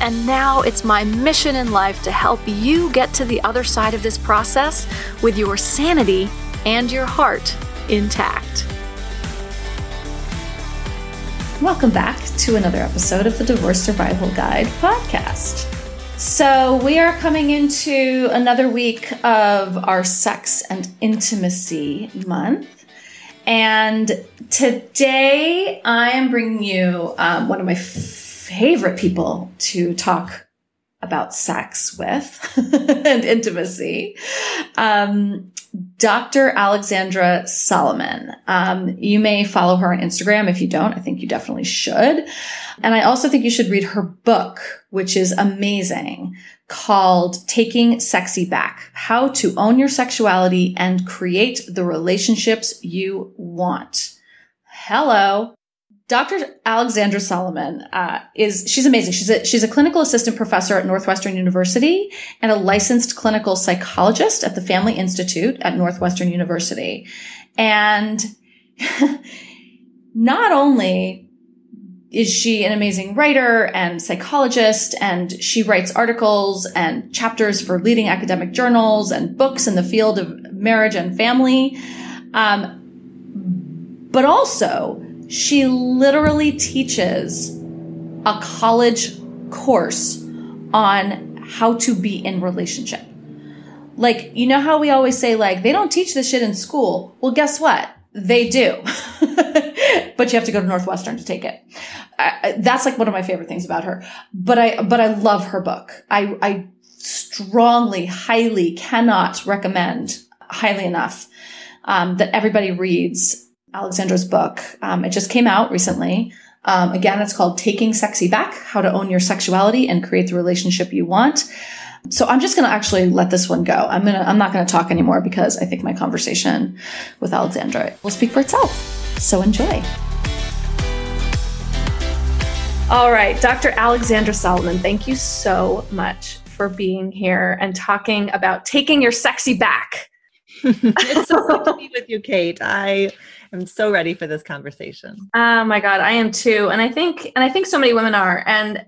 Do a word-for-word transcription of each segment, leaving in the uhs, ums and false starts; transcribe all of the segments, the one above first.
and now it's my mission in life to help you get to the other side of this process with your sanity and your heart intact. Welcome back to another episode of the Divorce Survival Guide podcast. So we are coming into another week of our Sex and Intimacy Month, and today I am bringing you um, one of my favorite people to talk about sex with and intimacy, um, Doctor Alexandra Solomon. Um, you may follow her on Instagram. If you don't, I think you definitely should. And I also think you should read her book, which is amazing, called Taking Sexy Back: How to Own Your Sexuality and Create the Relationships You Want. Hello. Doctor Alexandra Solomon uh, is, she's amazing. She's a, she's a clinical assistant professor at Northwestern University and a licensed clinical psychologist at the Family Institute at Northwestern University. And not only is she an amazing writer and psychologist, and she writes articles and chapters for leading academic journals and books in the field of marriage and family, um, but also she literally teaches a college course on how to be in relationship. Like, you know how we always say, like, they don't teach this shit in school. Well, guess what? They do. But you have to go to Northwestern to take it. I, that's like one of my favorite things about her. But I, but I love her book. I, I strongly, highly cannot recommend highly enough um, that everybody reads Alexandra's book. Um, it just came out recently. Um, again, it's called Taking Sexy Back: How to Own Your Sexuality and Create the Relationship You Want. So I'm just going to actually let this one go. I'm going to, I'm not going to talk anymore because I think my conversation with Alexandra will speak for itself. So enjoy. All right, Doctor Alexandra Solomon, thank you so much for being here and talking about taking your sexy back. It's so good to be with you, Kate. I am so ready for this conversation. Oh my God, I am too. And I think, and I think so many women are. And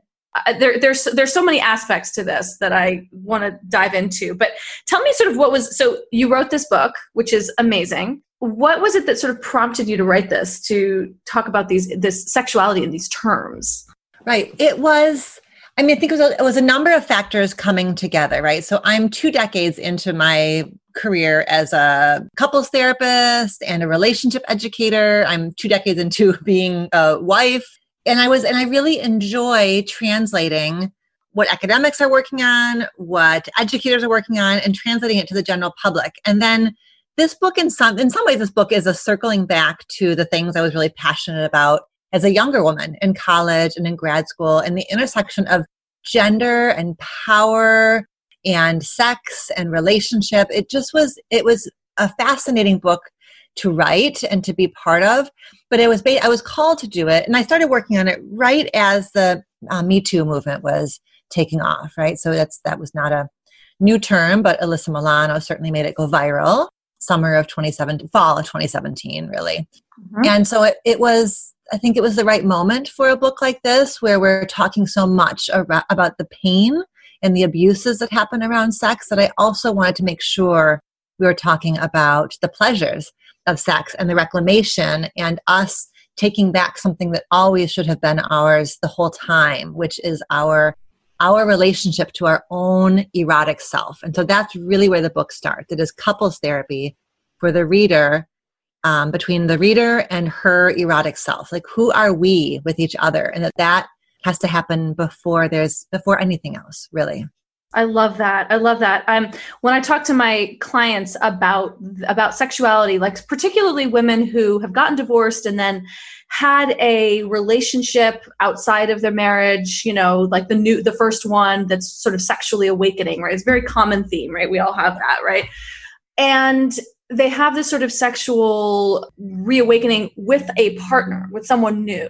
there, there's there's so many aspects to this that I want to dive into. But tell me, sort of, what was so you wrote this book, which is amazing. What was it that sort of prompted you to write this, to talk about these this sexuality in these terms? Right. It was. I mean, I think it was a, it was a number of factors coming together, right? So I'm two decades into my career as a couples therapist and a relationship educator. I'm two decades into being a wife. And I was, and I really enjoy translating what academics are working on, what educators are working on, and translating it to the general public. And then this book, in some, in some ways, this book is a circling back to the things I was really passionate about as a younger woman in college and in grad school, and the intersection of gender and power and sex and relationship. It just was, it was a fascinating book to write and to be part of, but it was, I was called to do it. And I started working on it right as the uh, Me Too movement was taking off, right? So that's, that was not a new term, but Alyssa Milano certainly made it go viral summer of twenty seventeen, fall of twenty seventeen, really. Mm-hmm. And so it, it was, I think it was the right moment for a book like this, where we're talking so much about the pain and the abuses that happen around sex, that I also wanted to make sure we were talking about the pleasures of sex and the reclamation and us taking back something that always should have been ours the whole time, which is our our relationship to our own erotic self. And so that's really where the book starts. It is couples therapy for the reader, um, between the reader and her erotic self. Like, who are we with each other? And that that has to happen before there's before anything else, really. I love that. I love that. Um, when I talk to my clients about, about sexuality, like particularly women who have gotten divorced and then had a relationship outside of their marriage, you know, like the new, the first one that's sort of sexually awakening, right? It's a very common theme, right? We all have that, right? And they have this sort of sexual reawakening with a partner, with someone new.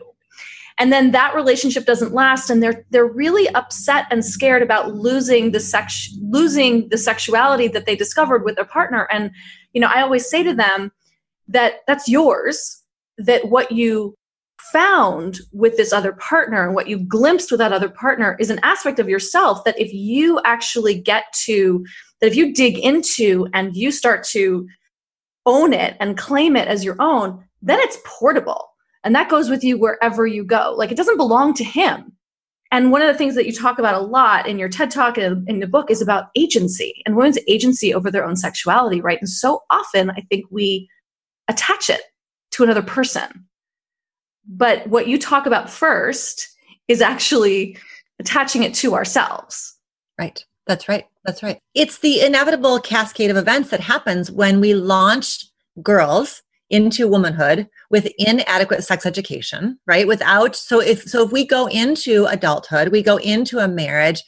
And then that relationship doesn't last, and they're they're really upset and scared about losing the sex losing the sexuality that they discovered with their partner. And you know, I always say to them that that's yours, that what you found with this other partner and what you glimpsed with that other partner is an aspect of yourself that if you actually get to, that if you dig into and you start to own it and claim it as your own, then it's portable. And that goes with you wherever you go. Like, it doesn't belong to him. And one of the things that you talk about a lot in your TED Talk and in the book is about agency and women's agency over their own sexuality, right? And so often I think we attach it to another person. But what you talk about first is actually attaching it to ourselves. Right. That's right. That's right. It's the inevitable cascade of events that happens when we launch girls into womanhood with inadequate sex education, right? Without, so if, so if we go into adulthood, we go into a marriage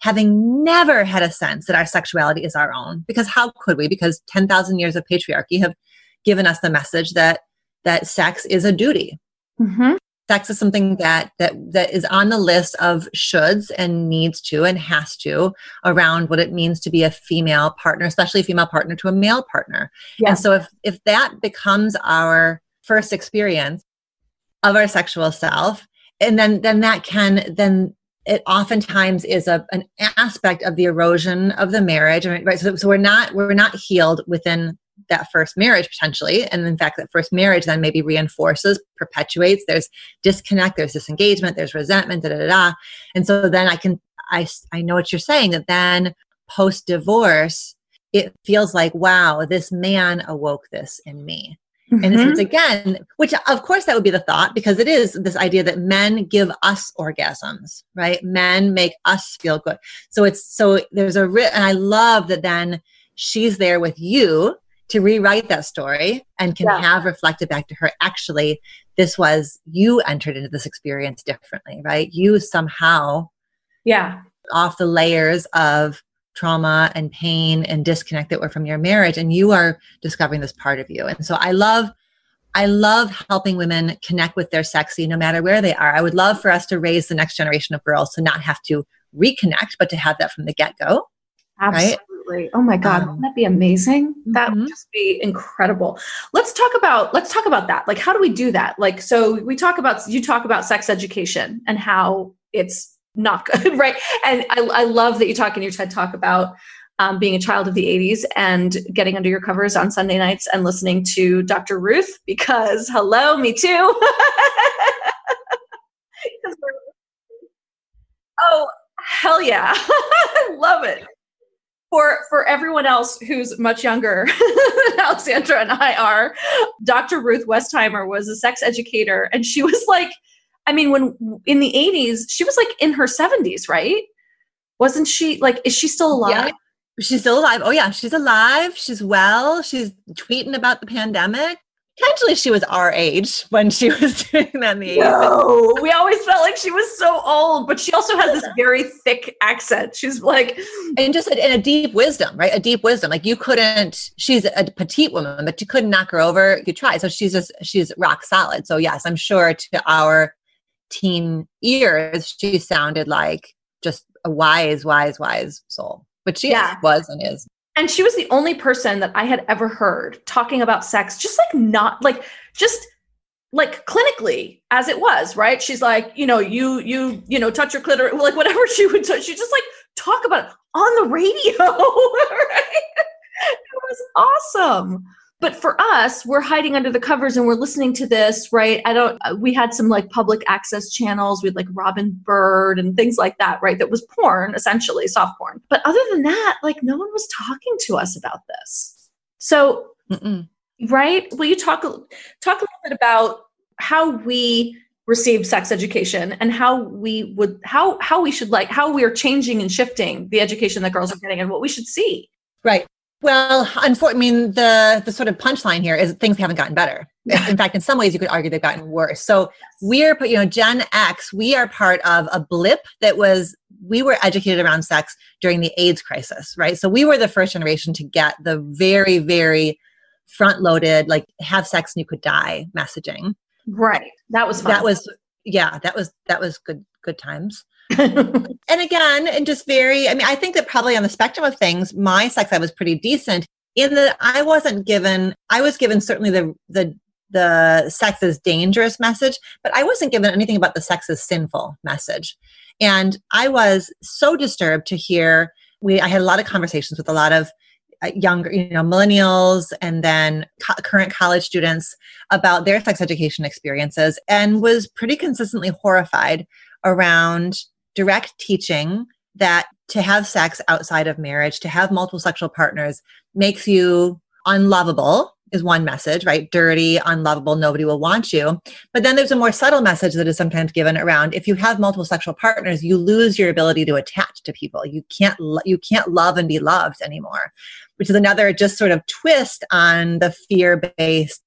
having never had a sense that our sexuality is our own, because how could we? Because ten thousand years of patriarchy have given us the message that, that sex is a duty. Mm-hmm. Sex is something that, that, that is on the list of shoulds and needs to and has to around what it means to be a female partner, especially a female partner to a male partner. Yeah. And so if, if that becomes our first experience of our sexual self, and then, then that can, then it oftentimes is a, an aspect of the erosion of the marriage, right? So, so we're not, we're not healed within that first marriage potentially. And in fact, that first marriage then maybe reinforces, perpetuates, there's disconnect, there's disengagement, there's resentment, da, da, da, da. And so then I can, I, I know what you're saying, that then post-divorce, it feels like, wow, this man awoke this in me. Mm-hmm. And this is again, which of course that would be the thought, because it is this idea that men give us orgasms, right? Men make us feel good. So it's, so there's a, ri- and I love that then she's there with you to rewrite that story and can yeah. have reflected back to her, actually, this was, you entered into this experience differently, right? You somehow yeah, off the layers of trauma and pain and disconnect that were from your marriage, and you are discovering this part of you. And so I love, I love helping women connect with their sexy, no matter where they are. I would love for us to raise the next generation of girls to not have to reconnect, but to have that from the get-go. Absolutely. Right? Oh my God. Wouldn't that be amazing? That mm-hmm. would just be incredible. Let's talk about, let's talk about that. Like, how do we do that? Like, so we talk about, you talk about sex education and how it's not good. Right. And I, I love that you talk in your TED Talk about um, being a child of the eighties and getting under your covers on Sunday nights and listening to Doctor Ruth, because hello, me too. Oh, hell yeah. I love it. For for everyone else who's much younger than Alexandra and I are, Doctor Ruth Westheimer was a sex educator. And she was like, I mean, when in the eighties, she was like in her seventies, right? Wasn't she like, is she still alive? Yeah, she's still alive. Oh yeah, she's alive. She's well. She's tweeting about the pandemic. Potentially she was our age when she was doing that in the eighties. We always felt like she was so old, but she also has this very thick accent. She's like... And just in a deep wisdom, right? A deep wisdom. Like, you couldn't... She's a petite woman, but you couldn't knock her over. You tried. So she's just... She's rock solid. So yes, I'm sure to our teen ears, she sounded like just a wise, wise, wise soul. But she yeah. is, was and is. And she was the only person that I had ever heard talking about sex, just like not like, just like clinically as it was, right? She's like, you know, you, you, you know, touch your clitoris, like whatever she would touch, she just like talk about it on the radio, right? It was awesome. But for us, we're hiding under the covers and we're listening to this, right? I don't, we had some like public access channels with like Robin Bird and things like that, right? That was porn, essentially, soft porn. But other than that, like no one was talking to us about this. So, Mm-mm. right? Will you talk, talk a little bit about how we receive sex education and how we would, how, how we should like, how we are changing and shifting the education that girls are getting and what we should see. Right. Well, unfortunately, I mean, the, the sort of punchline here is things haven't gotten better. In fact, in some ways you could argue they've gotten worse. So we're, you know, Gen X, we are part of a blip that was, we were educated around sex during the AIDS crisis, right? So we were the first generation to get the very, very front loaded, like have sex and you could die messaging. Right. That was fun. That was, yeah, that was, that was good, good times. And again, and just very, I mean, I think that probably on the spectrum of things, my sex ed was pretty decent in that I wasn't given, I was given certainly the, the, the sex is dangerous message, but I wasn't given anything about the sex is sinful message. And I was so disturbed to hear, we, I had a lot of conversations with a lot of Uh, younger, you know, millennials and then co- current college students about their sex education experiences, and was pretty consistently horrified around direct teaching that to have sex outside of marriage, to have multiple sexual partners makes you unlovable is one message, right? Dirty, unlovable, nobody will want you. But then there's a more subtle message that is sometimes given around if you have multiple sexual partners, you lose your ability to attach to people. You can't, lo- you can't love and be loved anymore. Which is another just sort of twist on the fear-based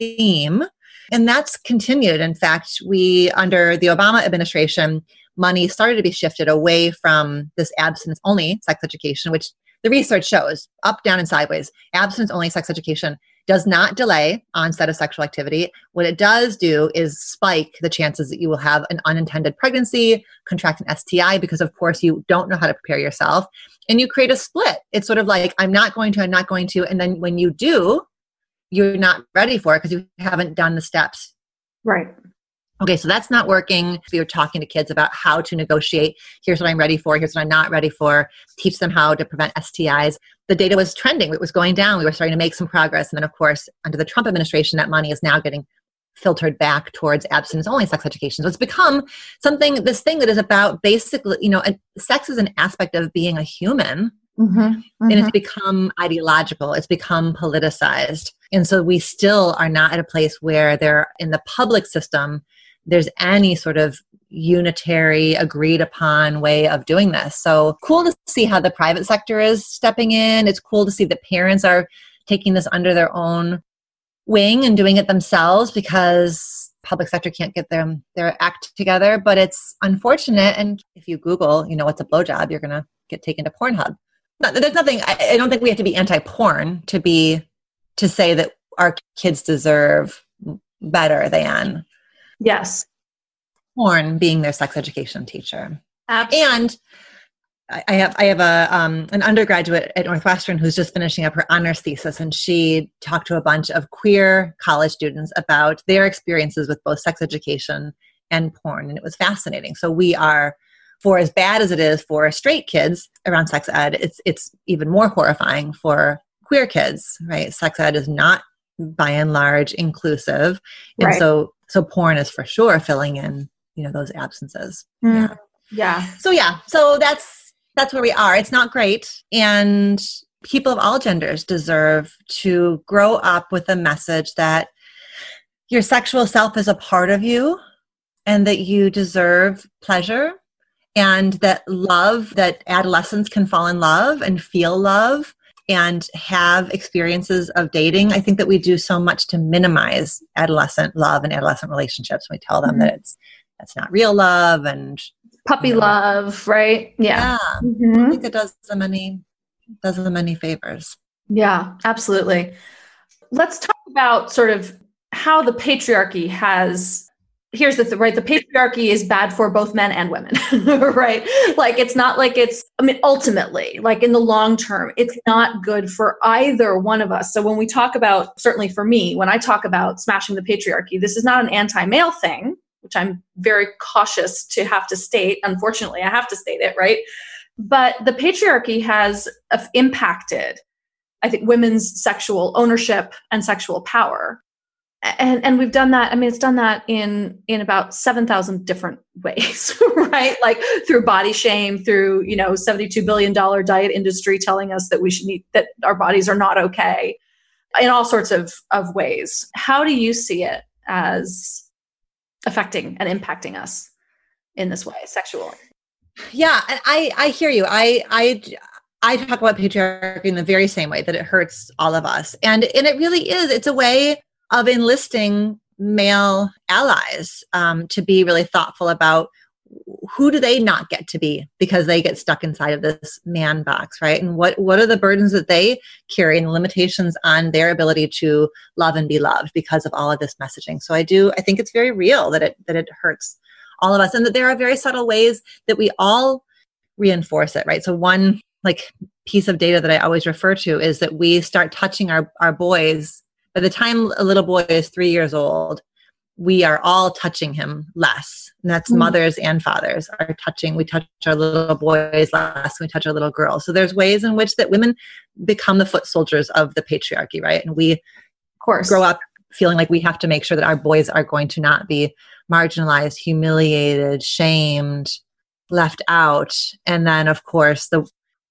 theme. And that's continued. In fact, we, under the Obama administration, money started to be shifted away from this abstinence-only sex education, which the research shows, up, down, and sideways, abstinence-only sex education does not delay onset of sexual activity. What it does do is spike the chances that you will have an unintended pregnancy, contract an S T I, because of course you don't know how to prepare yourself, and you create a split. It's sort of like, I'm not going to, I'm not going to. And then when you do, you're not ready for it because you haven't done the steps. Right. Okay, so that's not working. We were talking to kids about how to negotiate. Here's what I'm ready for. Here's what I'm not ready for. Teach them how to prevent S T Is. The data was trending. It was going down. We were starting to make some progress. And then, of course, under the Trump administration, that money is now getting filtered back towards abstinence-only sex education. So it's become something, this thing that is about basically, you know, sex is an aspect of being a human. Mm-hmm, mm-hmm. And it's become ideological. It's become politicized. And so we still are not at a place where they're in the public system there's any sort of unitary, agreed upon way of doing this. So cool to see how the private sector is stepping in. It's cool to see that parents are taking this under their own wing and doing it themselves because public sector can't get their, their act together. But it's unfortunate. And if you Google, you know, what's a blowjob, you're going to get taken to Pornhub. Not, there's nothing, I, I don't think we have to be anti-porn to be, to say that our kids deserve better than Yes. porn being their sex education teacher. Absolutely. And I have I have a um, an undergraduate at Northwestern who's just finishing up her honors thesis, and she talked to a bunch of queer college students about their experiences with both sex education and porn, and it was fascinating. So we are, for as bad as it is for straight kids around sex ed, it's it's even more horrifying for queer kids, right? Sex ed is not by and large inclusive, and right. so. So porn is for sure filling in, you know, those absences. Mm, yeah. yeah. So yeah. So that's, that's where we are. It's not great. And people of all genders deserve to grow up with a message that your sexual self is a part of you and that you deserve pleasure and that love, that adolescents can fall in love and feel love and have experiences of dating. I think that we do so much to minimize adolescent love and adolescent relationships. We tell them mm-hmm. that it's that's not real love and puppy you know, love, right? Yeah, yeah. Mm-hmm. I think it does them any does them any favors. Yeah, absolutely. Let's talk about sort of how the patriarchy has. Here's the thing, right? The patriarchy is bad for both men and women, right? Like, it's not like it's, I mean, ultimately, like in the long term, it's not good for either one of us. So when we talk about, certainly for me, when I talk about smashing the patriarchy, this is not an anti-male thing, which I'm very cautious to have to state. Unfortunately, I have to state it, right? But the patriarchy has impacted, I think, women's sexual ownership and sexual power. And and we've done that. I mean, it's done that in, in about seven thousand different ways, right? Like through body shame, through, you know, seventy-two billion dollars diet industry telling us that we should need, that our bodies are not okay in all sorts of, of ways. How do you see it as affecting and impacting us in this way sexually. Yeah. And I, I hear you. I, I, I talk about patriarchy in the very same way, that it hurts all of us. And, and it really is, it's a way of enlisting male allies um, to be really thoughtful about who do they not get to be because they get stuck inside of this man box, right? And what, what are the burdens that they carry and limitations on their ability to love and be loved because of all of this messaging. So I do, I think it's very real that it, that it hurts all of us, and that there are very subtle ways that we all reinforce it, right? So one like piece of data that I always refer to is that we start touching our, our boys. By the time a little boy is three years old, we are all touching him less. And that's mm-hmm. mothers and fathers are touching. We touch our little boys less. We touch our little girls. So there's ways in which that women become the foot soldiers of the patriarchy, right? And we of course grow up feeling like we have to make sure that our boys are going to not be marginalized, humiliated, shamed, left out. And then of course the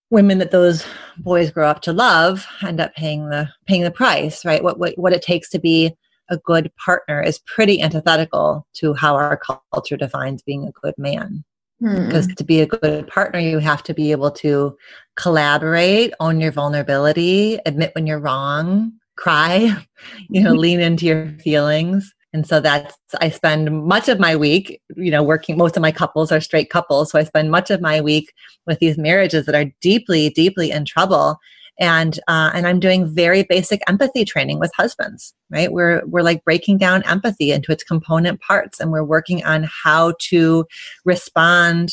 women that those boys grow up to love end up paying the paying the price, right? What what what it takes to be a good partner is pretty antithetical to how our culture defines being a good man. Hmm. Because to be a good partner, you have to be able to collaborate, own your vulnerability, admit when you're wrong, cry, you know, lean into your feelings. And so that's, I spend much of my week, you know, working, most of my couples are straight couples. So I spend much of my week with these marriages that are deeply, deeply in trouble. And, uh, and I'm doing very basic empathy training with husbands, right? We're, we're like breaking down empathy into its component parts, and we're working on how to respond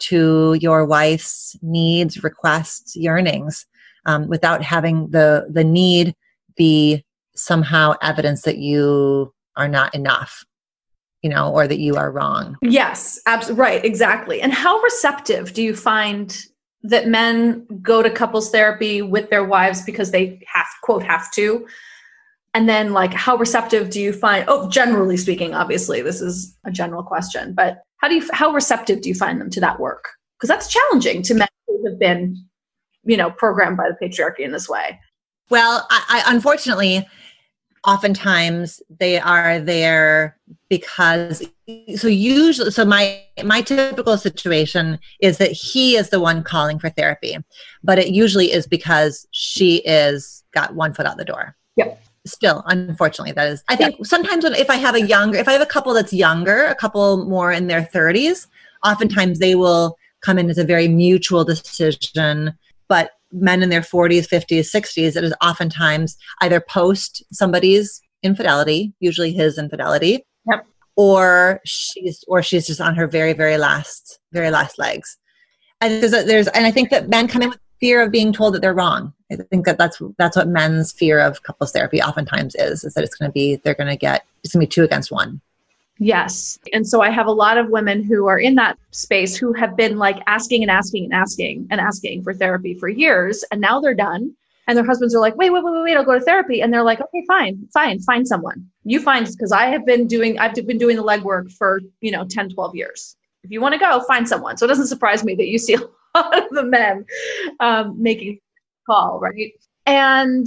to your wife's needs, requests, yearnings, um, without having the, the need be somehow evidence that you are not enough, you know, or that you are wrong. Yes, absolutely. Right. Exactly. And how receptive do you find that men go to couples therapy with their wives because they have, quote, have to? And then like, how receptive do you find, oh, generally speaking, obviously this is a general question, but how do you, how receptive do you find them to that work? Because that's challenging to men who have been, you know, programmed by the patriarchy in this way. Well, I, I unfortunately, oftentimes they are there because, so usually, so my, my typical situation is that he is the one calling for therapy, but it usually is because she is got one foot out the door. Yep. Still, unfortunately, that is, I think yep. sometimes when, if I have a younger, if I have a couple that's younger, a couple more in their thirties, oftentimes they will come in as a very mutual decision, but men in their forties, fifties, sixties, it is oftentimes either post somebody's infidelity, usually his infidelity, yep. or she's or she's just on her very, very last, very last legs. And there's, a, there's, and I think that men come in with fear of being told that they're wrong. I think that that's that's what men's fear of couples therapy oftentimes is, is that it's going to be they're going to get it's going to be two against one. Yes, and so I have a lot of women who are in that space who have been like asking and asking and asking and asking for therapy for years, and now they're done, and their husbands are like, wait, wait, wait, wait, I'll go to therapy, and they're like, okay, fine, fine, find someone. You find, because I have been doing, I've been doing the legwork for, you know, ten, twelve years. If you want to go, find someone. So it doesn't surprise me that you see a lot of the men um, making the call, right? And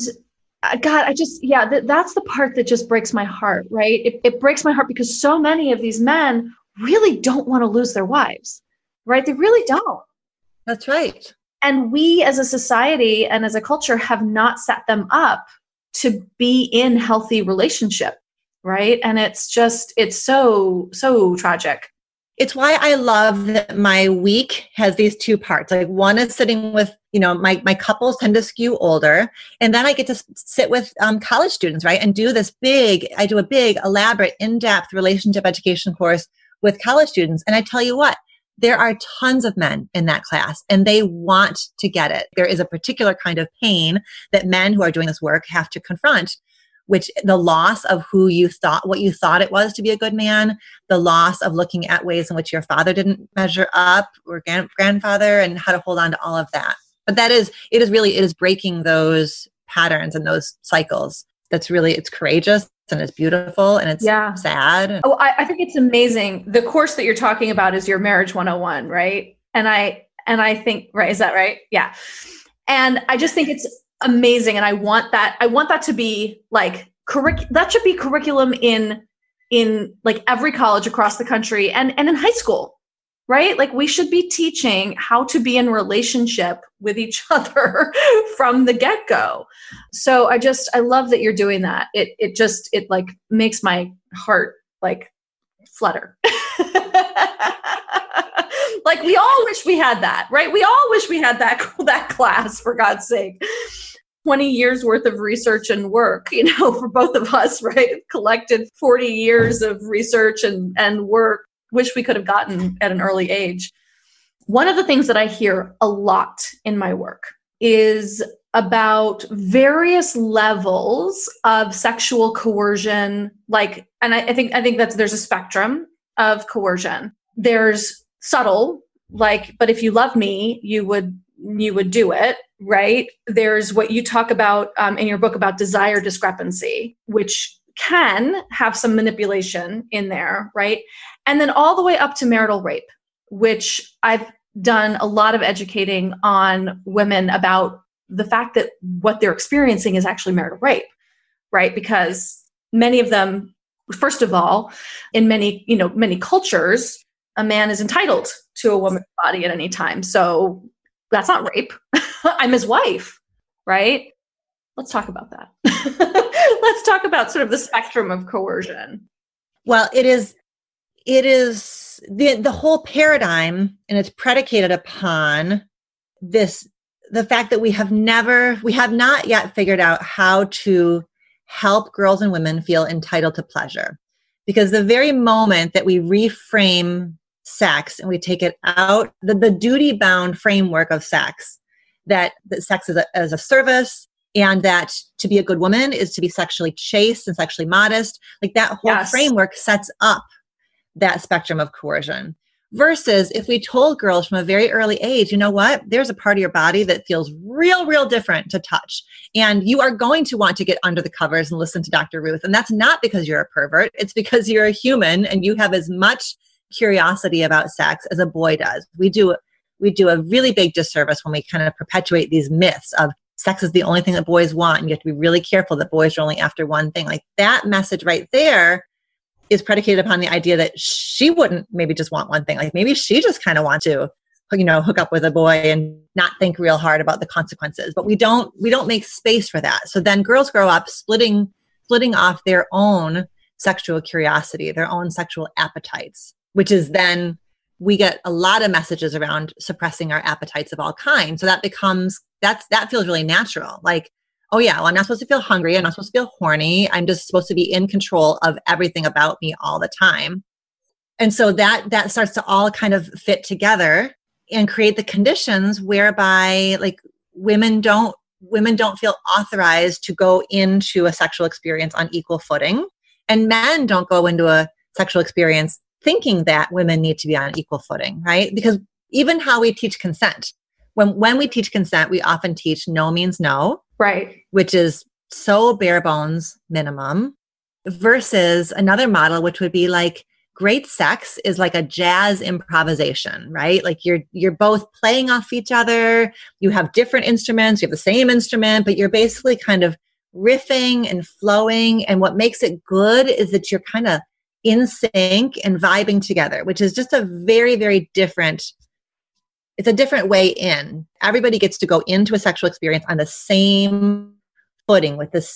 God, I just, yeah, th- that's the part that just breaks my heart, right? It, it breaks my heart because so many of these men really don't want to lose their wives, right? They really don't. That's right. And we as a society and as a culture have not set them up to be in healthy relationship, right? And it's just, it's so, so tragic. It's why I love that my week has these two parts. Like one is sitting with, you know, my, my couples tend to skew older, and then I get to sit with um, college students, right? And do this big, I do a big, elaborate, in-depth relationship education course with college students. And I tell you what, there are tons of men in that class and they want to get it. There is a particular kind of pain that men who are doing this work have to confront, which the loss of who you thought, what you thought it was to be a good man, the loss of looking at ways in which your father didn't measure up, or grand, grandfather, and how to hold on to all of that. But that is, it is really, it is breaking those patterns and those cycles. That's really, it's courageous and it's beautiful and it's yeah. sad. Oh, I, I think it's amazing. The course that you're talking about is your Marriage one oh one, right? And I, and I think, right, is that right? Yeah. And I just think it's amazing. And I want that, I want that to be like curric, that should be curriculum in in like every college across the country and, and in high school, right? Like we should be teaching how to be in relationship with each other from the get-go. So I just, I love that you're doing that. It, it just, it like makes my heart like flutter. Like we all wish we had that, right? We all wish we had that, that class, for God's sake. twenty years worth of research and work, you know, for both of us, right? Collected forty years of research and, and work. Wish we could have gotten at an early age. One of the things that I hear a lot in my work is about various levels of sexual coercion. Like, and I, I think, I think that's, there's a spectrum of coercion. There's subtle, like, but if you love me, you would, you would do it, right? There's what you talk about um, in your book about desire discrepancy, which can have some manipulation in there, right? And then all the way up to marital rape, which I've done a lot of educating on women about the fact that what they're experiencing is actually marital rape, right? Because many of them, first of all, in many, you know, many cultures, a man is entitled to a woman's body at any time. So that's not rape. I'm his wife, right? Let's talk about that. Let's talk about sort of the spectrum of coercion. Well, it is, it is the, the whole paradigm, and it's predicated upon this, the fact that we have never, we have not yet figured out how to help girls and women feel entitled to pleasure. Because the very moment that we reframe sex and we take it out, the, the duty-bound framework of sex, that, that sex is a, is a service, and that to be a good woman is to be sexually chaste and sexually modest, like that whole yes. framework sets up that spectrum of coercion. Versus if we told girls from a very early age, you know what, there's a part of your body that feels real, real different to touch. And you are going to want to get under the covers and listen to Doctor Ruth. And that's not because you're a pervert. It's because you're a human and you have as much curiosity about sex as a boy does. We do, we do a really big disservice when we kind of perpetuate these myths of sex is the only thing that boys want. And you have to be really careful that boys are only after one thing. Like that message right there is predicated upon the idea that she wouldn't maybe just want one thing. Like maybe she just kind of wants to, you know, hook up with a boy and not think real hard about the consequences. But we don't, we don't make space for that. So then girls grow up splitting, splitting off their own sexual curiosity, their own sexual appetites, which is then we get a lot of messages around suppressing our appetites of all kinds. So that becomes, that's, that feels really natural. Like, oh yeah, well, I'm not supposed to feel hungry. I'm not supposed to feel horny. I'm just supposed to be in control of everything about me all the time. And so that, that starts to all kind of fit together and create the conditions whereby like women don't, women don't feel authorized to go into a sexual experience on equal footing. And men don't go into a sexual experience thinking that women need to be on equal footing, right? Because even how we teach consent, when, when we teach consent, we often teach no means no. Right. Which is so bare bones minimum, versus another model, which would be like great sex is like a jazz improvisation, right? Like you're, you're both playing off each other. You have different instruments, you have the same instrument, but you're basically kind of riffing and flowing. And what makes it good is that you're kind of in sync and vibing together, which is just a very, very different, it's a different way in. Everybody gets to go into a sexual experience on the same footing with the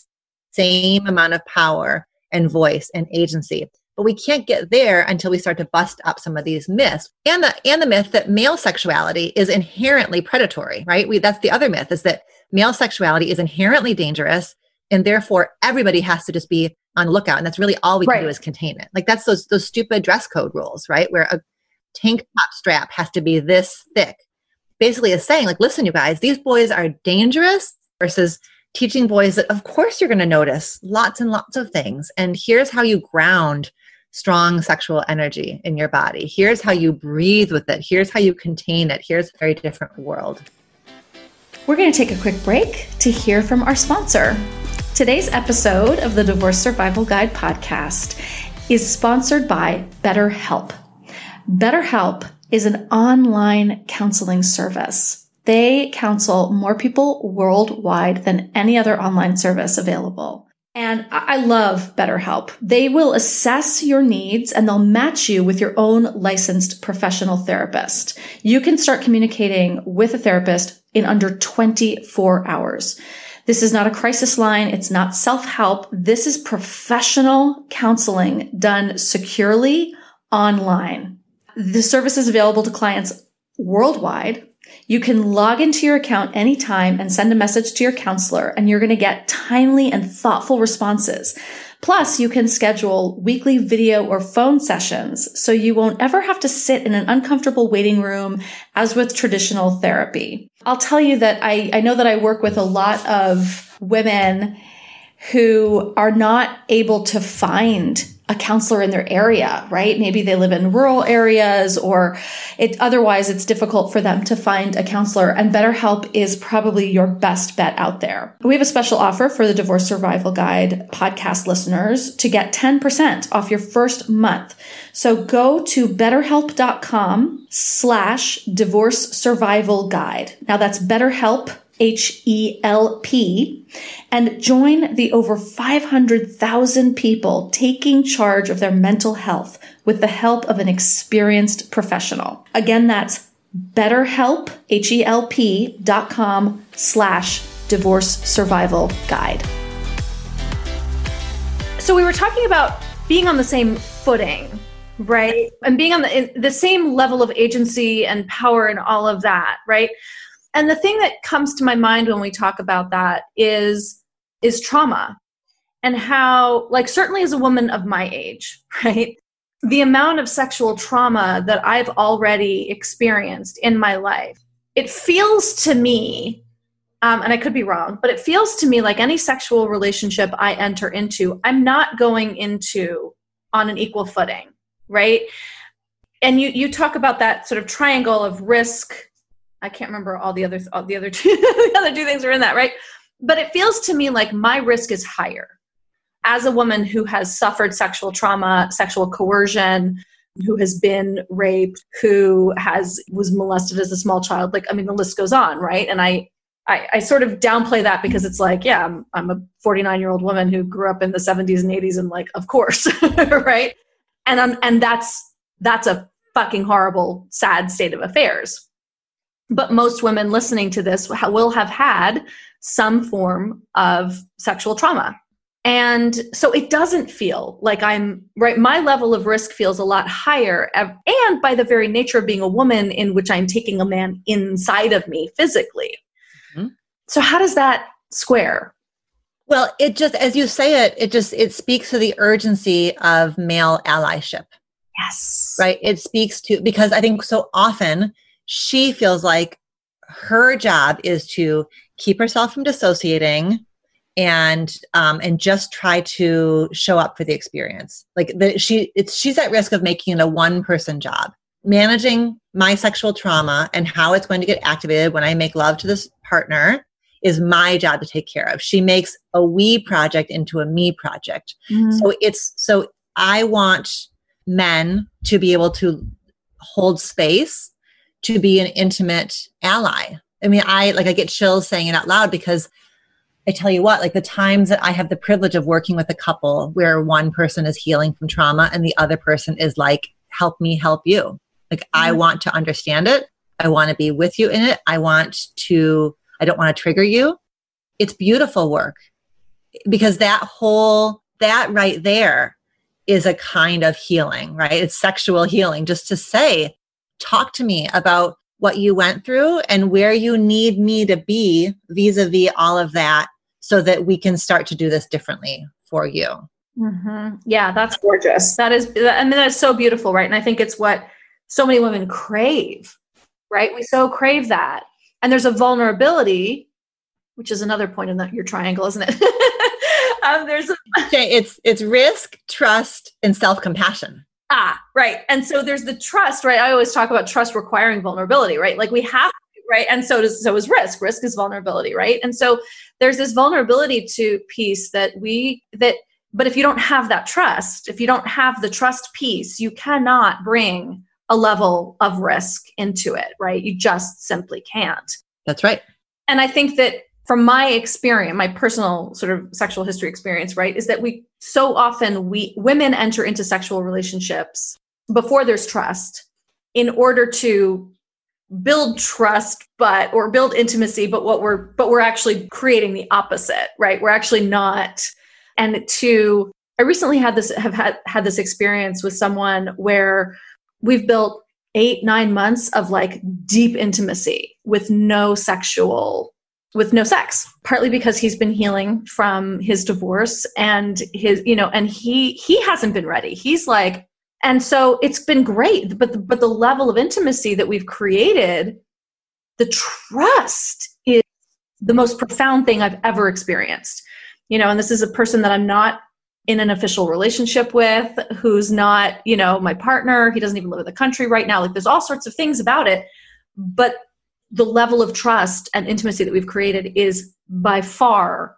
same amount of power and voice and agency. But we can't get there until we start to bust up some of these myths. And the and the myth that male sexuality is inherently predatory, right? We, that's the other myth, is that male sexuality is inherently dangerous and therefore everybody has to just be on lookout. And that's really all we right. can do is contain it. Like that's those those stupid dress code rules, right? Where a tank top strap has to be this thick. Basically is saying like, listen, you guys, these boys are dangerous, versus teaching boys that of course you're going to notice lots and lots of things. And here's how you ground strong sexual energy in your body. Here's how you breathe with it. Here's how you contain it. Here's a very different world. We're going to take a quick break to hear from our sponsor. Today's episode of the Divorce Survival Guide podcast is sponsored by BetterHelp. BetterHelp is an online counseling service. They counsel more people worldwide than any other online service available. And I love BetterHelp. They will assess your needs and they'll match you with your own licensed professional therapist. You can start communicating with a therapist in under twenty-four hours. This is not a crisis line. It's not self-help. This is professional counseling done securely online. The service is available to clients worldwide. You can log into your account anytime and send a message to your counselor, and you're going to get timely and thoughtful responses. Plus, you can schedule weekly video or phone sessions so you won't ever have to sit in an uncomfortable waiting room as with traditional therapy. I'll tell you that I, I know that I work with a lot of women who are not able to find a counselor in their area, right? Maybe they live in rural areas or it, otherwise it's difficult for them to find a counselor, and BetterHelp is probably your best bet out there. We have a special offer for the Divorce Survival Guide podcast listeners to get ten percent off your first month. So go to betterhelp.com slash divorce survival guide. Now that's BetterHelp, H E L P, and join the over five hundred thousand people taking charge of their mental health with the help of an experienced professional. Again, that's BetterHelp, H E L P dot com slash divorce survival guide. So we were talking about being on the same footing, right? And being on the, the same level of agency and power and all of that, right? And the thing that comes to my mind when we talk about that is is trauma, and how, like, certainly as a woman of my age, right, the amount of sexual trauma that I've already experienced in my life, it feels to me, um, and I could be wrong, but it feels to me like any sexual relationship I enter into, I'm not going into on an equal footing, right? And you you talk about that sort of triangle of risk. I can't remember all the other all the other two the other two things are in that, right? But it feels to me like my risk is higher as a woman who has suffered sexual trauma, sexual coercion, who has been raped, who has was molested as a small child. Like, I mean, the list goes on, right? And I I, I sort of downplay that because it's like, yeah, I'm, I'm a forty-nine-year-old woman who grew up in the seventies and eighties, and like, of course, right? And I'm, and that's that's a fucking horrible, sad state of affairs. But most women listening to this will have had some form of sexual trauma. And so it doesn't feel like I'm, right, my level of risk feels a lot higher. And by the very nature of being a woman, in which I'm taking a man inside of me physically. Mm-hmm. So how does that square? Well, it just, as you say it, it just, it speaks to the urgency of male allyship. Yes. Right? It speaks to, because I think so often she feels like her job is to keep herself from dissociating and um, and just try to show up for the experience. Like the, she, it's, she's at risk of making it a one-person job. Managing my sexual trauma and how it's going to get activated when I make love to this partner is my job to take care of. She makes a we project into a me project. Mm-hmm. So it's so I want men to be able to hold space to be an intimate ally. I mean, I like I get chills saying it out loud, because I tell you what, like the times that I have the privilege of working with a couple where one person is healing from trauma and the other person is like, help me help you. Like, mm-hmm. I want to understand it. I want to be with you in it. I want to, I don't want to trigger you. It's beautiful work, because that whole, that right there is a kind of healing, right? It's sexual healing, just to say, talk to me about what you went through and where you need me to be vis-a-vis all of that, so that we can start to do this differently for you. Mm-hmm. Yeah, that's gorgeous. That is, I mean, that's so beautiful, right? And I think it's what so many women crave, right? We so crave that. And there's a vulnerability, which is another point in that, your triangle, isn't it? um, there's a- it's it's risk, trust, and self-compassion. Ah, right. And so there's the trust, right? I always talk about trust requiring vulnerability, right? Like we have, right? And so does, so is risk. Risk is vulnerability, right? And so there's this vulnerability to piece that we, that, but if you don't have that trust, if you don't have the trust piece, you cannot bring a level of risk into it, right? You just simply can't. That's right. And I think that from my experience, my personal sort of sexual history experience, right, is that we so often we women enter into sexual relationships before there's trust in order to build trust, but or build intimacy. But what we're but we're actually creating the opposite, right? We're actually not. And to I recently had this have had, had this experience with someone where we've built eight, nine months of like deep intimacy with no sexual. With no sex, partly because he's been healing from his divorce and his, you know, and he, he hasn't been ready. He's like, and so it's been great, but, the, but the level of intimacy that we've created, the trust is the most profound thing I've ever experienced, you know, and this is a person that I'm not in an official relationship with, who's not, you know, my partner. He doesn't even live in the country right now. Like there's all sorts of things about it, but the level of trust and intimacy that we've created is by far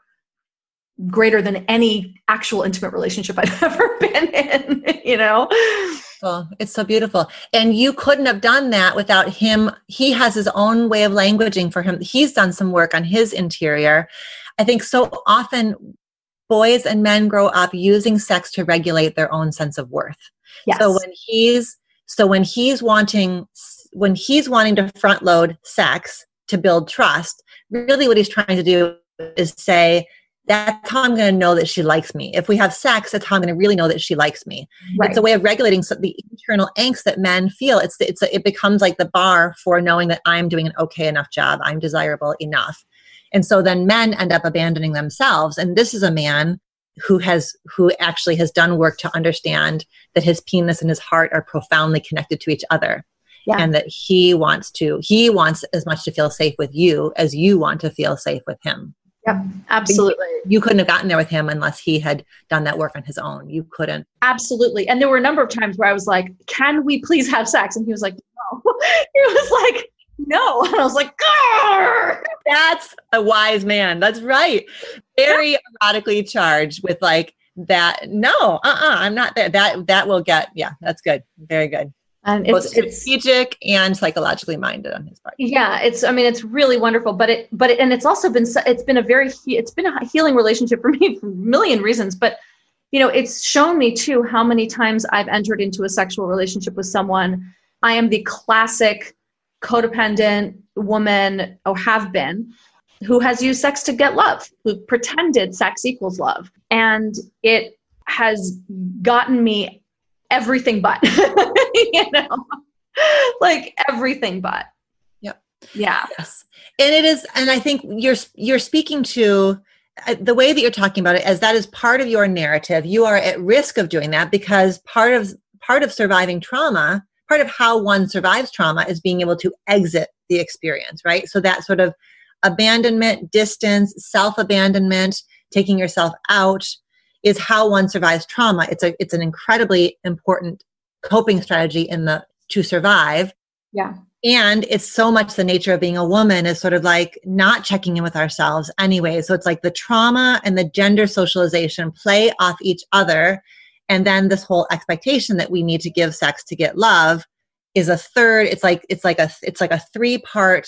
greater than any actual intimate relationship I've ever been in, you know? Well, it's so beautiful. And you couldn't have done that without him. He has his own way of languaging for him. He's done some work on his interior. I think so often boys and men grow up using sex to regulate their own sense of worth. Yes. So when he's, so when he's wanting When he's wanting to front load sex to build trust, really what he's trying to do is say, that's how I'm going to know that she likes me. If we have sex, that's how I'm going to really know that she likes me. Right. It's a way of regulating some, the internal angst that men feel. It's, it's a, it becomes like the bar for knowing that I'm doing an okay enough job. I'm desirable enough. And so then men end up abandoning themselves. And this is a man who has who actually has done work to understand that his penis and his heart are profoundly connected to each other. Yeah. And that he wants to, he wants as much to feel safe with you as you want to feel safe with him. Yep, absolutely. You, you couldn't have gotten there with him unless he had done that work on his own. You couldn't. Absolutely. And there were a number of times where I was like, can we please have sex? And he was like, no. He was like, no. And I was like, Garr! That's a wise man. That's right. Very yeah. erotically charged with like that. No, uh-uh, I'm not there. That, that will get, yeah, that's good. Very good. And it's, it's strategic and psychologically minded on his part. Yeah, it's. I mean, it's really wonderful. But it. But it, and it's also been. It's been a very. It's been a healing relationship for me for a million reasons. But you know, it's shown me too how many times I've entered into a sexual relationship with someone. I am the classic codependent woman, or have been, who has used sex to get love, who pretended sex equals love, and it has gotten me everything but. You know, like everything but. Yep. Yeah. Yes. And it is, and I think you're, you're speaking to uh, the way that you're talking about it as that is part of your narrative. You are at risk of doing that because part of, part of surviving trauma, part of how one survives trauma is being able to exit the experience, right? So that sort of abandonment, distance, self-abandonment, taking yourself out is how one survives trauma. It's a, it's an incredibly important coping strategy in the to survive. Yeah. And it's so much the nature of being a woman is sort of like not checking in with ourselves anyway. So it's like the trauma and the gender socialization play off each other. And then this whole expectation that we need to give sex to get love is a third. It's like, it's like a, it's like a three part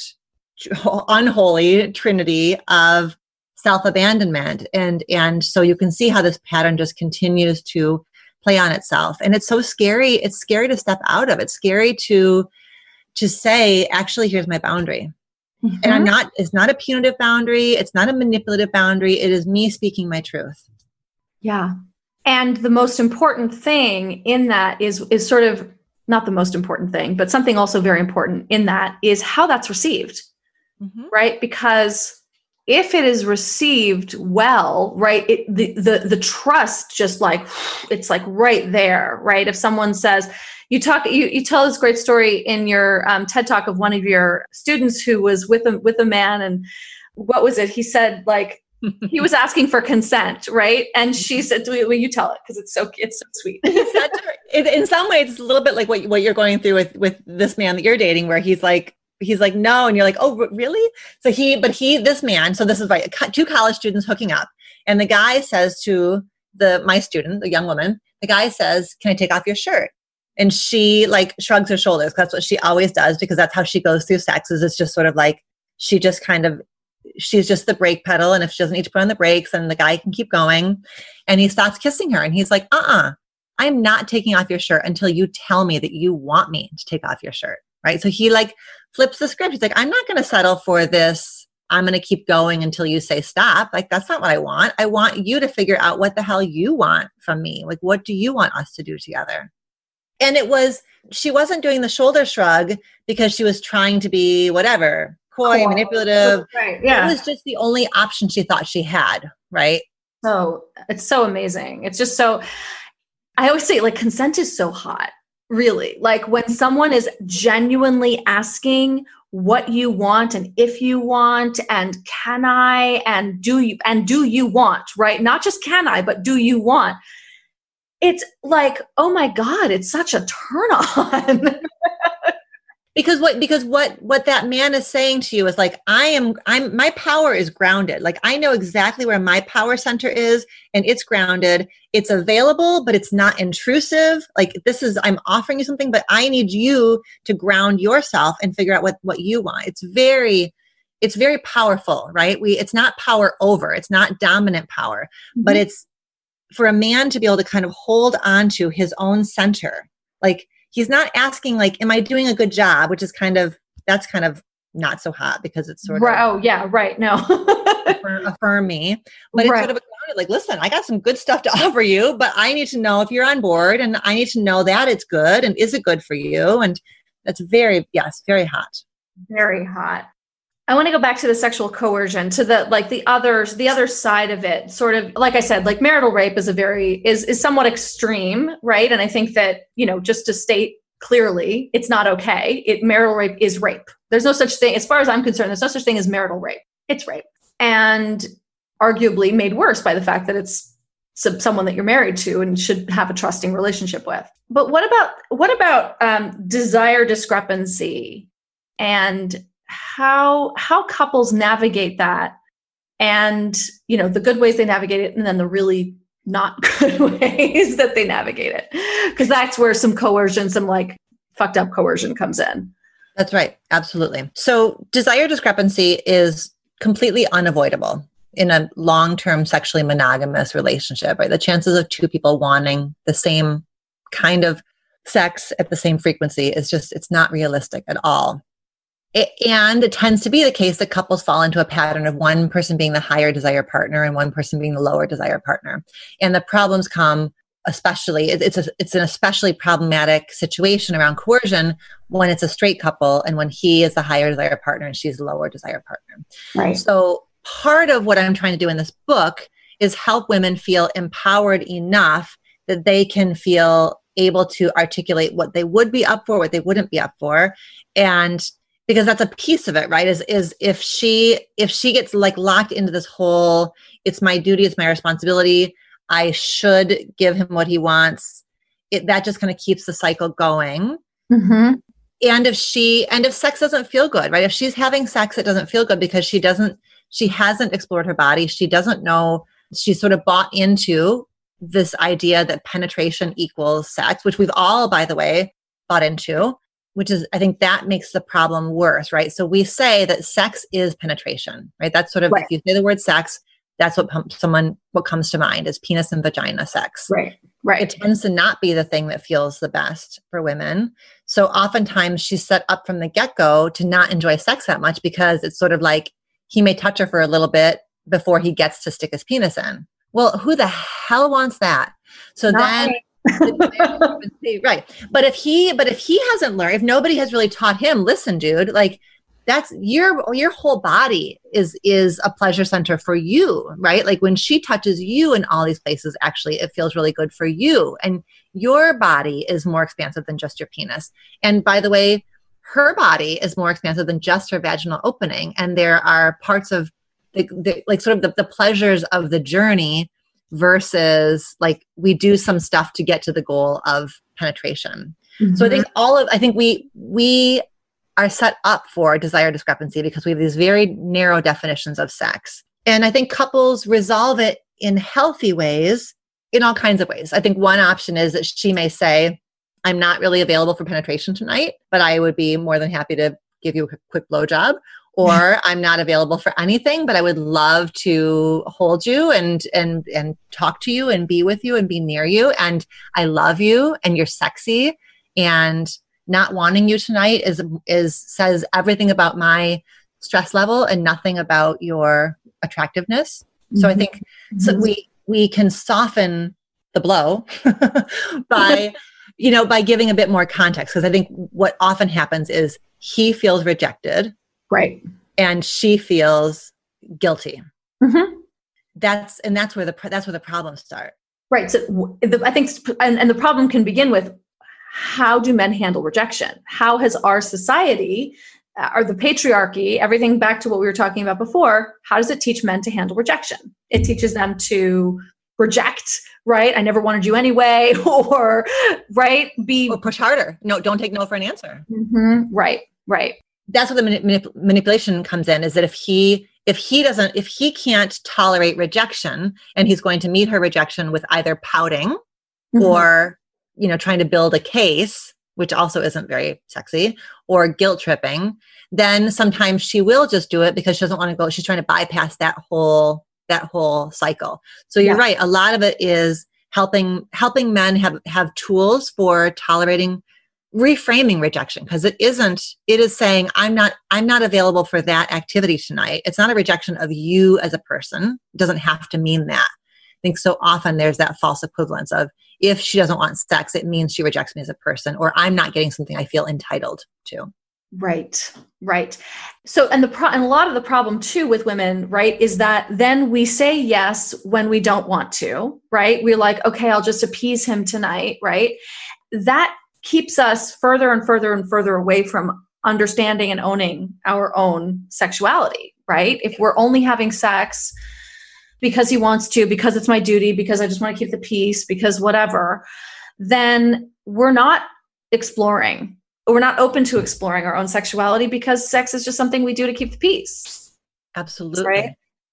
unholy trinity of self-abandonment. And, and so you can see how this pattern just continues to play on itself. And it's so scary. It's scary to step out of. It's scary to, to say, actually, here's my boundary. Mm-hmm. And I'm not, it's not a punitive boundary. It's not a manipulative boundary. It is me speaking my truth. Yeah. And the most important thing in that is, is sort of not the most important thing, but something also very important in that is how that's received, mm-hmm. right? Because if it is received well, right, it, the, the the trust just like, it's like right there, right? If someone says, you talk, you you tell this great story in your um, TED Talk of one of your students who was with a, with a man and what was it? He said like, he was asking for consent, right? And she said, will you tell it? Because it's so it's so sweet. it, in some ways, it's a little bit like what, what you're going through with, with this man that you're dating where he's like, he's like, no. And you're like, oh, really? So he, but he, this man, so this is like two college students hooking up. And the guy says to the, my student, the young woman, the guy says, can I take off your shirt? And she like shrugs her shoulders. That's what she always does because that's how she goes through sex is it's just sort of like, she just kind of she's just the brake pedal. And if she doesn't need to put on the brakes, then the guy can keep going. And he stops kissing her. And he's like, uh-uh, I'm not taking off your shirt until you tell me that you want me to take off your shirt. Right. So he like flips the script. He's like, I'm not going to settle for this. I'm going to keep going until you say stop. Like, that's not what I want. I want you to figure out what the hell you want from me. Like, what do you want us to do together? And it was, she wasn't doing the shoulder shrug because she was trying to be whatever, coy, cool. manipulative. Right. Yeah. It was just the only option she thought she had. Right. So it's so amazing. It's just so, I always say like consent is so hot. Really, like when someone is genuinely asking what you want and if you want and can I and do you and do you want, right? Not just can I, but do you want? It's like, oh my God, it's such a turn on. Because what because what what that man is saying to you is like, I am I'm my power is grounded. Like I know exactly where my power center is and it's grounded. It's available, but it's not intrusive. Like this is, I'm offering you something, but I need you to ground yourself and figure out what, what you want. It's very, it's very powerful, right? We, it's not power over, it's not dominant power, mm-hmm. but it's for a man to be able to kind of hold on to his own center. Like he's not asking like, am I doing a good job? Which is kind of, that's kind of not so hot because it's sort right, of, oh yeah, right. No. affirm, affirm me, but right. It's sort of a like, listen, I got some good stuff to offer you, but I need to know if you're on board and I need to know that it's good and is it good for you? And that's very, yes, very hot. Very hot. I want to go back to the sexual coercion, to the, like the others, the other side of it, sort of, like I said, like marital rape is a very, is, is somewhat extreme, right? And I think that, you know, just to state clearly, it's not okay. It, marital rape is rape. There's no such thing, as far as I'm concerned, there's no such thing as marital rape. It's rape. And arguably made worse by the fact that it's someone that you're married to and should have a trusting relationship with. But what about what about um, desire discrepancy and how how couples navigate that, and you know the good ways they navigate it and then the really not good ways that they navigate it, because that's where some coercion, some like fucked up coercion comes in. That's right, absolutely. So desire discrepancy is completely unavoidable in a long-term sexually monogamous relationship, right? The chances of two people wanting the same kind of sex at the same frequency is just, it's not realistic at all. It, and it tends to be the case that couples fall into a pattern of one person being the higher desire partner and one person being the lower desire partner. And the problems come especially, it, it's a, it's an especially problematic situation around coercion when it's a straight couple and when he is the higher desire partner and she's the lower desire partner. Right. So part of what I'm trying to do in this book is help women feel empowered enough that they can feel able to articulate what they would be up for, what they wouldn't be up for. And because that's a piece of it, right? Is is if she if she gets like locked into this whole, it's my duty, it's my responsibility, I should give him what he wants, it, that just kind of keeps the cycle going. Mm-hmm. And if she and if sex doesn't feel good, right? If she's having sex, it doesn't feel good because she doesn't She hasn't explored her body. She doesn't know. She's sort of bought into this idea that penetration equals sex, which we've all, by the way, bought into, which is, I think that makes the problem worse, right? So we say that sex is penetration, right? That's sort of, right. If you say the word sex, that's what someone, what comes to mind is penis and vagina sex. Right, right. It tends to not be the thing that feels the best for women. So oftentimes she's set up from the get-go to not enjoy sex that much because it's sort of like, he may touch her for a little bit before he gets to stick his penis in. Well, who the hell wants that? So Not then, right. right. But if he, but if he hasn't learned, if nobody has really taught him, listen, dude, like that's your, your whole body is, is a pleasure center for you, right? Like when she touches you in all these places, actually, it feels really good for you. And your body is more expansive than just your penis. And by the way, her body is more expansive than just her vaginal opening. And there are parts of the, the like sort of the, the pleasures of the journey versus like we do some stuff to get to the goal of penetration. Mm-hmm. So I think all of, I think we, we are set up for desire discrepancy because we have these very narrow definitions of sex. And I think couples resolve it in healthy ways, in all kinds of ways. I think one option is that she may say, I'm not really available for penetration tonight, but I would be more than happy to give you a quick blowjob. or I'm not available for anything, but I would love to hold you and, and, and talk to you and be with you and be near you. And I love you and you're sexy, and not wanting you tonight is, is says everything about my stress level and nothing about your attractiveness. So I think mm-hmm. so we, we can soften the blow by, you know, by giving a bit more context. Cause I think what often happens is he feels rejected. Right. And she feels guilty. Mm-hmm. That's, and that's where the, that's where the problems start. Right. So the, I think, and, and the problem can begin with, how do men handle rejection? How has our society, or the patriarchy, everything back to what we were talking about before, how does it teach men to handle rejection? It teaches them to reject, right? I never wanted you anyway, or right? Be or push harder. No, don't take no for an answer. Mm-hmm. Right, right. That's where the manip- manipulation comes in. Is that if he if he doesn't if he can't tolerate rejection, and he's going to meet her rejection with either pouting, mm-hmm. or you know trying to build a case, which also isn't very sexy, or guilt tripping, then sometimes she will just do it because she doesn't want to go. She's trying to bypass that whole that whole cycle. So you're yeah. right. A lot of it is helping helping men have, have tools for tolerating, reframing rejection, because it isn't. It is saying I'm not I'm not available for that activity tonight. It's not a rejection of you as a person. It doesn't have to mean that. I think so often there's that false equivalence of, if she doesn't want sex, it means she rejects me as a person, or I'm not getting something I feel entitled to. Right, right. So, and the pro- and a lot of the problem too with women, right, is that then we say yes when we don't want to, right? We're like, okay, I'll just appease him tonight, right? That keeps us further and further and further away from understanding and owning our own sexuality, right? If we're only having sex because he wants to, because it's my duty, because I just want to keep the peace, because whatever, then we're not exploring, we're not open to exploring our own sexuality, because sex is just something we do to keep the peace. Absolutely. Right?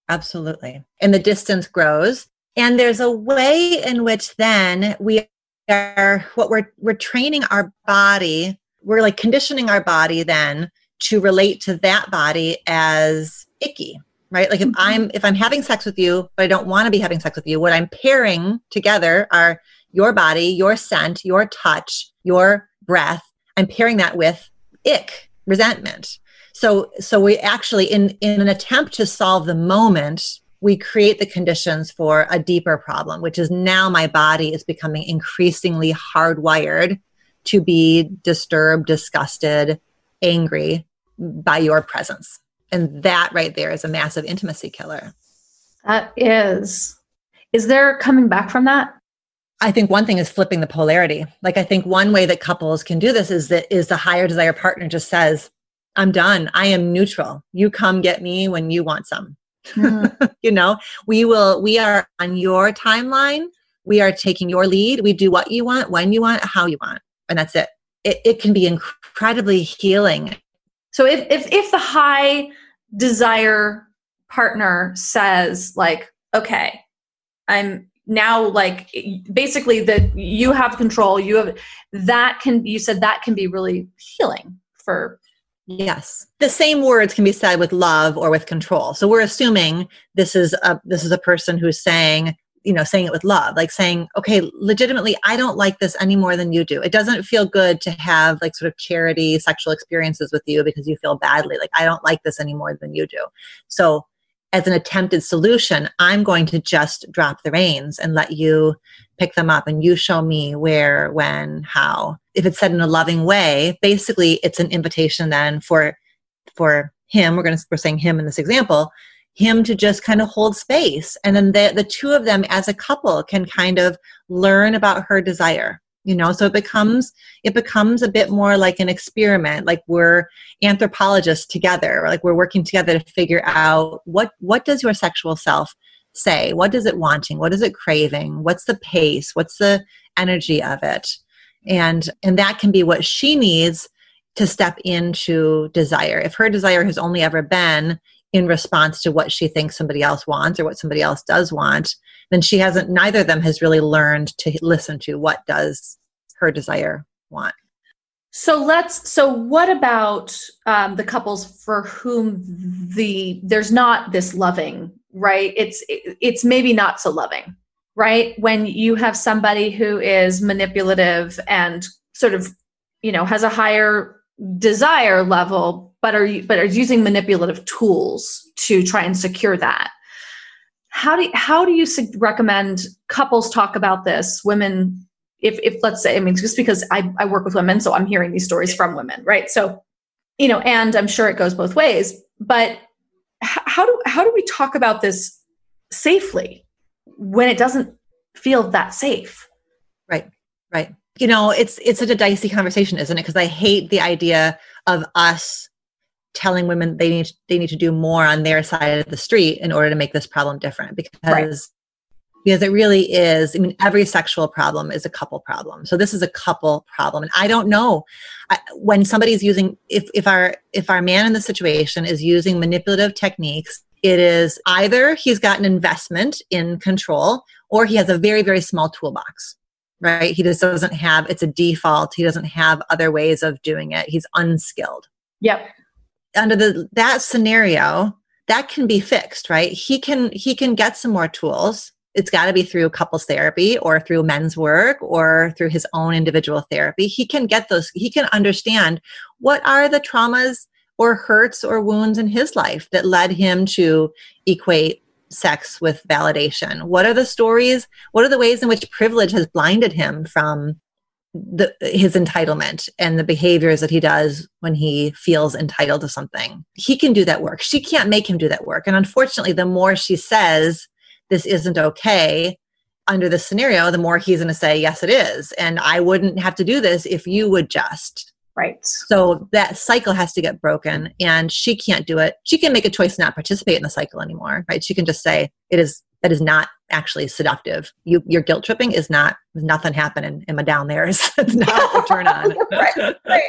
Absolutely. And the distance grows. And there's a way in which then we are, what we're, we're training our body, we're like conditioning our body then to relate to that body as icky. Right? Like if I'm, if I'm having sex with you, but I don't want to be having sex with you, what I'm pairing together are your body, your scent, your touch, your breath. I'm pairing that with ick, resentment. So, so we actually, in, in an attempt to solve the moment, we create the conditions for a deeper problem, which is now my body is becoming increasingly hardwired to be disturbed, disgusted, angry by your presence. And that right there is a massive intimacy killer. That is. Is there coming back from that? I think one thing is flipping the polarity. Like I think one way that couples can do this is that is the higher desire partner just says, I'm done. I am neutral. You come get me when you want some. Mm-hmm. You know, we will, we are on your timeline. We are taking your lead. We do what you want, when you want, how you want. And that's it. It, it can be incredibly healing. So if, if, if the high desire partner says like, okay, I'm now like basically that you have control, you have that can, you said that can be really healing for. Yes. The same words can be said with love or with control. So we're assuming this is a, this is a person who's saying, you know, saying it with love, like saying, okay, legitimately, I don't like this any more than you do. It doesn't feel good to have like sort of charity sexual experiences with you because you feel badly. Like, I don't like this any more than you do. So as an attempted solution, I'm going to just drop the reins and let you pick them up and you show me where, when, how. If it's said in a loving way, basically it's an invitation then for, for him, we're going to, we're saying him in this example, him to just kind of hold space. And then the, the two of them as a couple can kind of learn about her desire, you know, so it becomes, it becomes a bit more like an experiment. Like we're anthropologists together, or like we're working together to figure out what, what does your sexual self say? What is it wanting? What is it craving? What's the pace? What's the energy of it? And, and that can be what she needs to step into desire. If her desire has only ever been in response to what she thinks somebody else wants or what somebody else does want, then she hasn't, neither of them has really learned to listen to what does her desire want. So let's, so what about um, the couples for whom the, there's not this loving, right? It's, it's maybe not so loving, right? When you have somebody who is manipulative and sort of, you know, has a higher desire level, but are, but are using manipulative tools to try and secure that. How do you, how do you recommend couples talk about this? Women, If, if let's say, I mean, just because I, I work with women, so I'm hearing these stories from women, right? So, you know, and I'm sure it goes both ways, but how do, how do we talk about this safely when it doesn't feel that safe? Right. Right. You know, it's, it's such a dicey conversation, isn't it? Cause I hate the idea of us telling women they need, they need to do more on their side of the street in order to make this problem different, because right. Because it really is, I mean, every sexual problem is a couple problem. So this is a couple problem. And I don't know I, when somebody's using, if, if our, if our man in this situation is using manipulative techniques, it is either he's got an investment in control or he has a very, very small toolbox, right? He just doesn't have, it's a default. He doesn't have other ways of doing it. He's unskilled. Yep. Under the, that scenario, that can be fixed, right? He can, he can get some more tools. It's got to be through couples therapy or through men's work or through his own individual therapy. He can get those, he can understand what are the traumas or hurts or wounds in his life that led him to equate sex with validation. What are the stories? What are the ways in which privilege has blinded him from the, his entitlement and the behaviors that he does when he feels entitled to something? He can do that work. She can't make him do that work. And unfortunately, the more she says, this isn't okay under this scenario, the more he's going to say, yes, it is. And I wouldn't have to do this if you would just. Right. So that cycle has to get broken and she can't do it. She can make a choice to not participate in the cycle anymore, right? She can just say it is, that is not actually seductive. You, your guilt tripping is not, nothing happening in my down there. It's not a turn on. Right, right.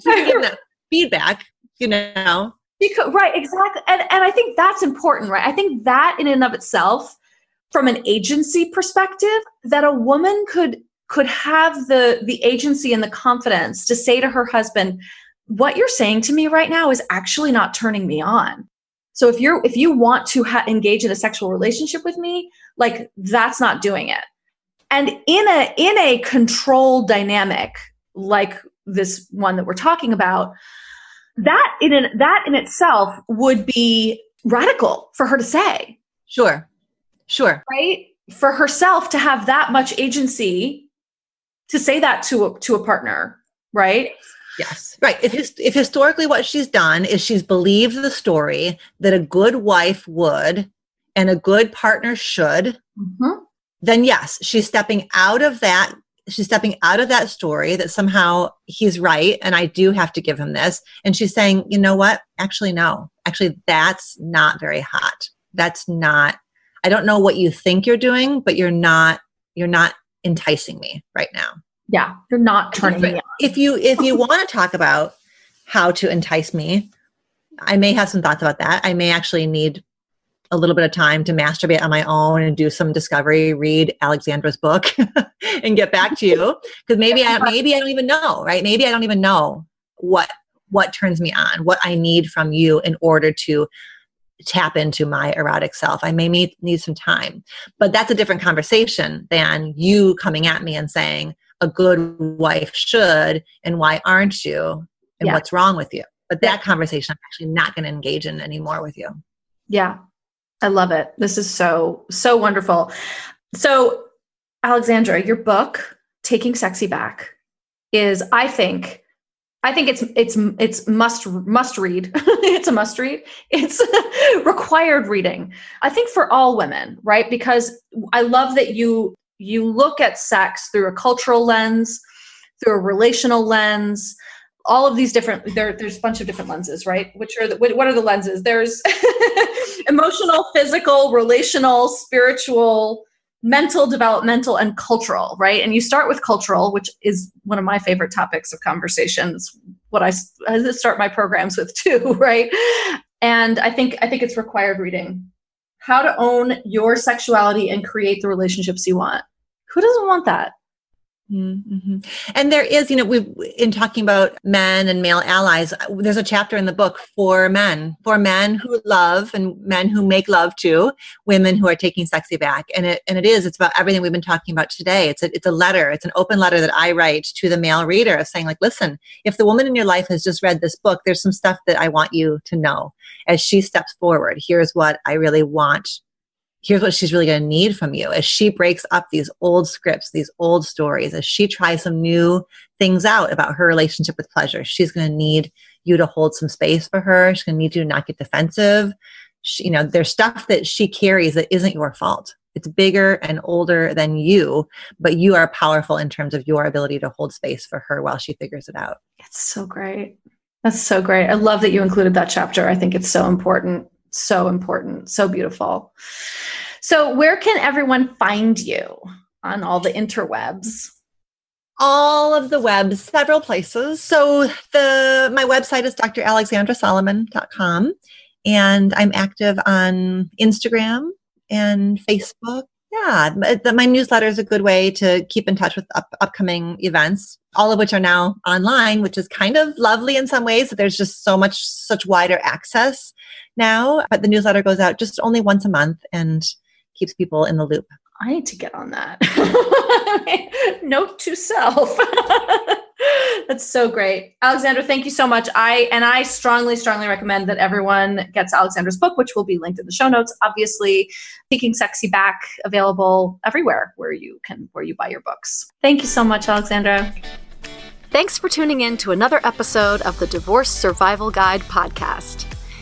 She can give that feedback, you know. Because, right, exactly. And and I think that's important, right? I think that in and of itself, from an agency perspective, that a woman could could have the the agency and the confidence to say to her husband, what you're saying to me right now is actually not turning me on. So if you're if you want to ha- engage in a sexual relationship with me, like that's not doing it. And in a in a controlled dynamic like this one that we're talking about, That in an, that in itself would be radical for her to say. Sure, sure. Right? For herself to have that much agency to say that to a, to a partner, right? Yes, right. If, his, if historically what she's done is she's believed the story that a good wife would and a good partner should, mm-hmm. then yes, she's stepping out of that She's stepping out of that story that somehow he's right and I do have to give him this. And she's saying, you know what? Actually, no. Actually, that's not very hot. That's not, I don't know what you think you're doing, but you're not, you're not enticing me right now. Yeah. You're not turning me on. If you, if you want to talk about how to entice me, I may have some thoughts about that. I may actually need a little bit of time to masturbate on my own and do some discovery, read Alexandra's book and get back to you. Cause maybe I, maybe I don't even know, right? Maybe I don't even know what, what turns me on, what I need from you in order to tap into my erotic self. I may need, need some time, but that's a different conversation than you coming at me and saying a good wife should, and why aren't you? And yeah. what's wrong with you? But that conversation I'm actually not going to engage in anymore with you. Yeah. I love it. This is so, so wonderful. So Alexandra, your book, Taking Sexy Back, is, I think, I think it's, it's, it's must, must read. It's a must read. It's required reading. I think for all women, right? Because I love that you, you look at sex through a cultural lens, through a relational lens, all of these different, there, there's a bunch of different lenses, right? Which are the, what are the lenses? There's emotional, physical, relational, spiritual, mental, developmental, and cultural, right? And you start with cultural, which is one of my favorite topics of conversation. It's what I, I start my programs with too, right? And I think, I think it's required reading. How to Own Your Sexuality and Create the Relationships You Wan. Who doesn't want that? Mm-hmm. And there is, you know, we in talking about men and male allies, there's a chapter in the book for men, for men who love and men who make love to women who are taking sexy back. And it and it is, it's about everything we've been talking about today. It's a, it's a letter, it's an open letter that I write to the male reader of saying, like, listen, if the woman in your life has just read this book, there's some stuff that I want you to know as she steps forward. Here's what I really want. Here's what she's really going to need from you as she breaks up these old scripts, these old stories, as she tries some new things out about her relationship with pleasure. She's going to need you to hold some space for her. She's going to need you to not get defensive. She, you know, there's stuff that she carries that isn't your fault. It's bigger and older than you, but you are powerful in terms of your ability to hold space for her while she figures it out. That's so great. That's so great. I love that you included that chapter. I think it's so important. So important. So beautiful. So where can everyone find you on all the interwebs? All of the webs, several places. So the my website is dr alexandra solomon dot com, and I'm active on Instagram and Facebook. Yeah, my, my newsletter is a good way to keep in touch with up, upcoming events, all of which are now online, which is kind of lovely in some ways. There's just so much, such wider access now. But the newsletter goes out just only once a month and keeps people in the loop. I need to get on that. Note to self. That's so great. Alexandra, thank you so much. I and I strongly, strongly recommend that everyone gets Alexandra's book, which will be linked in the show notes. Obviously, Taking Sexy Back, available everywhere where you can where you buy your books. Thank you so much, Alexandra. Thanks for tuning in to another episode of the Divorce Survival Guide podcast.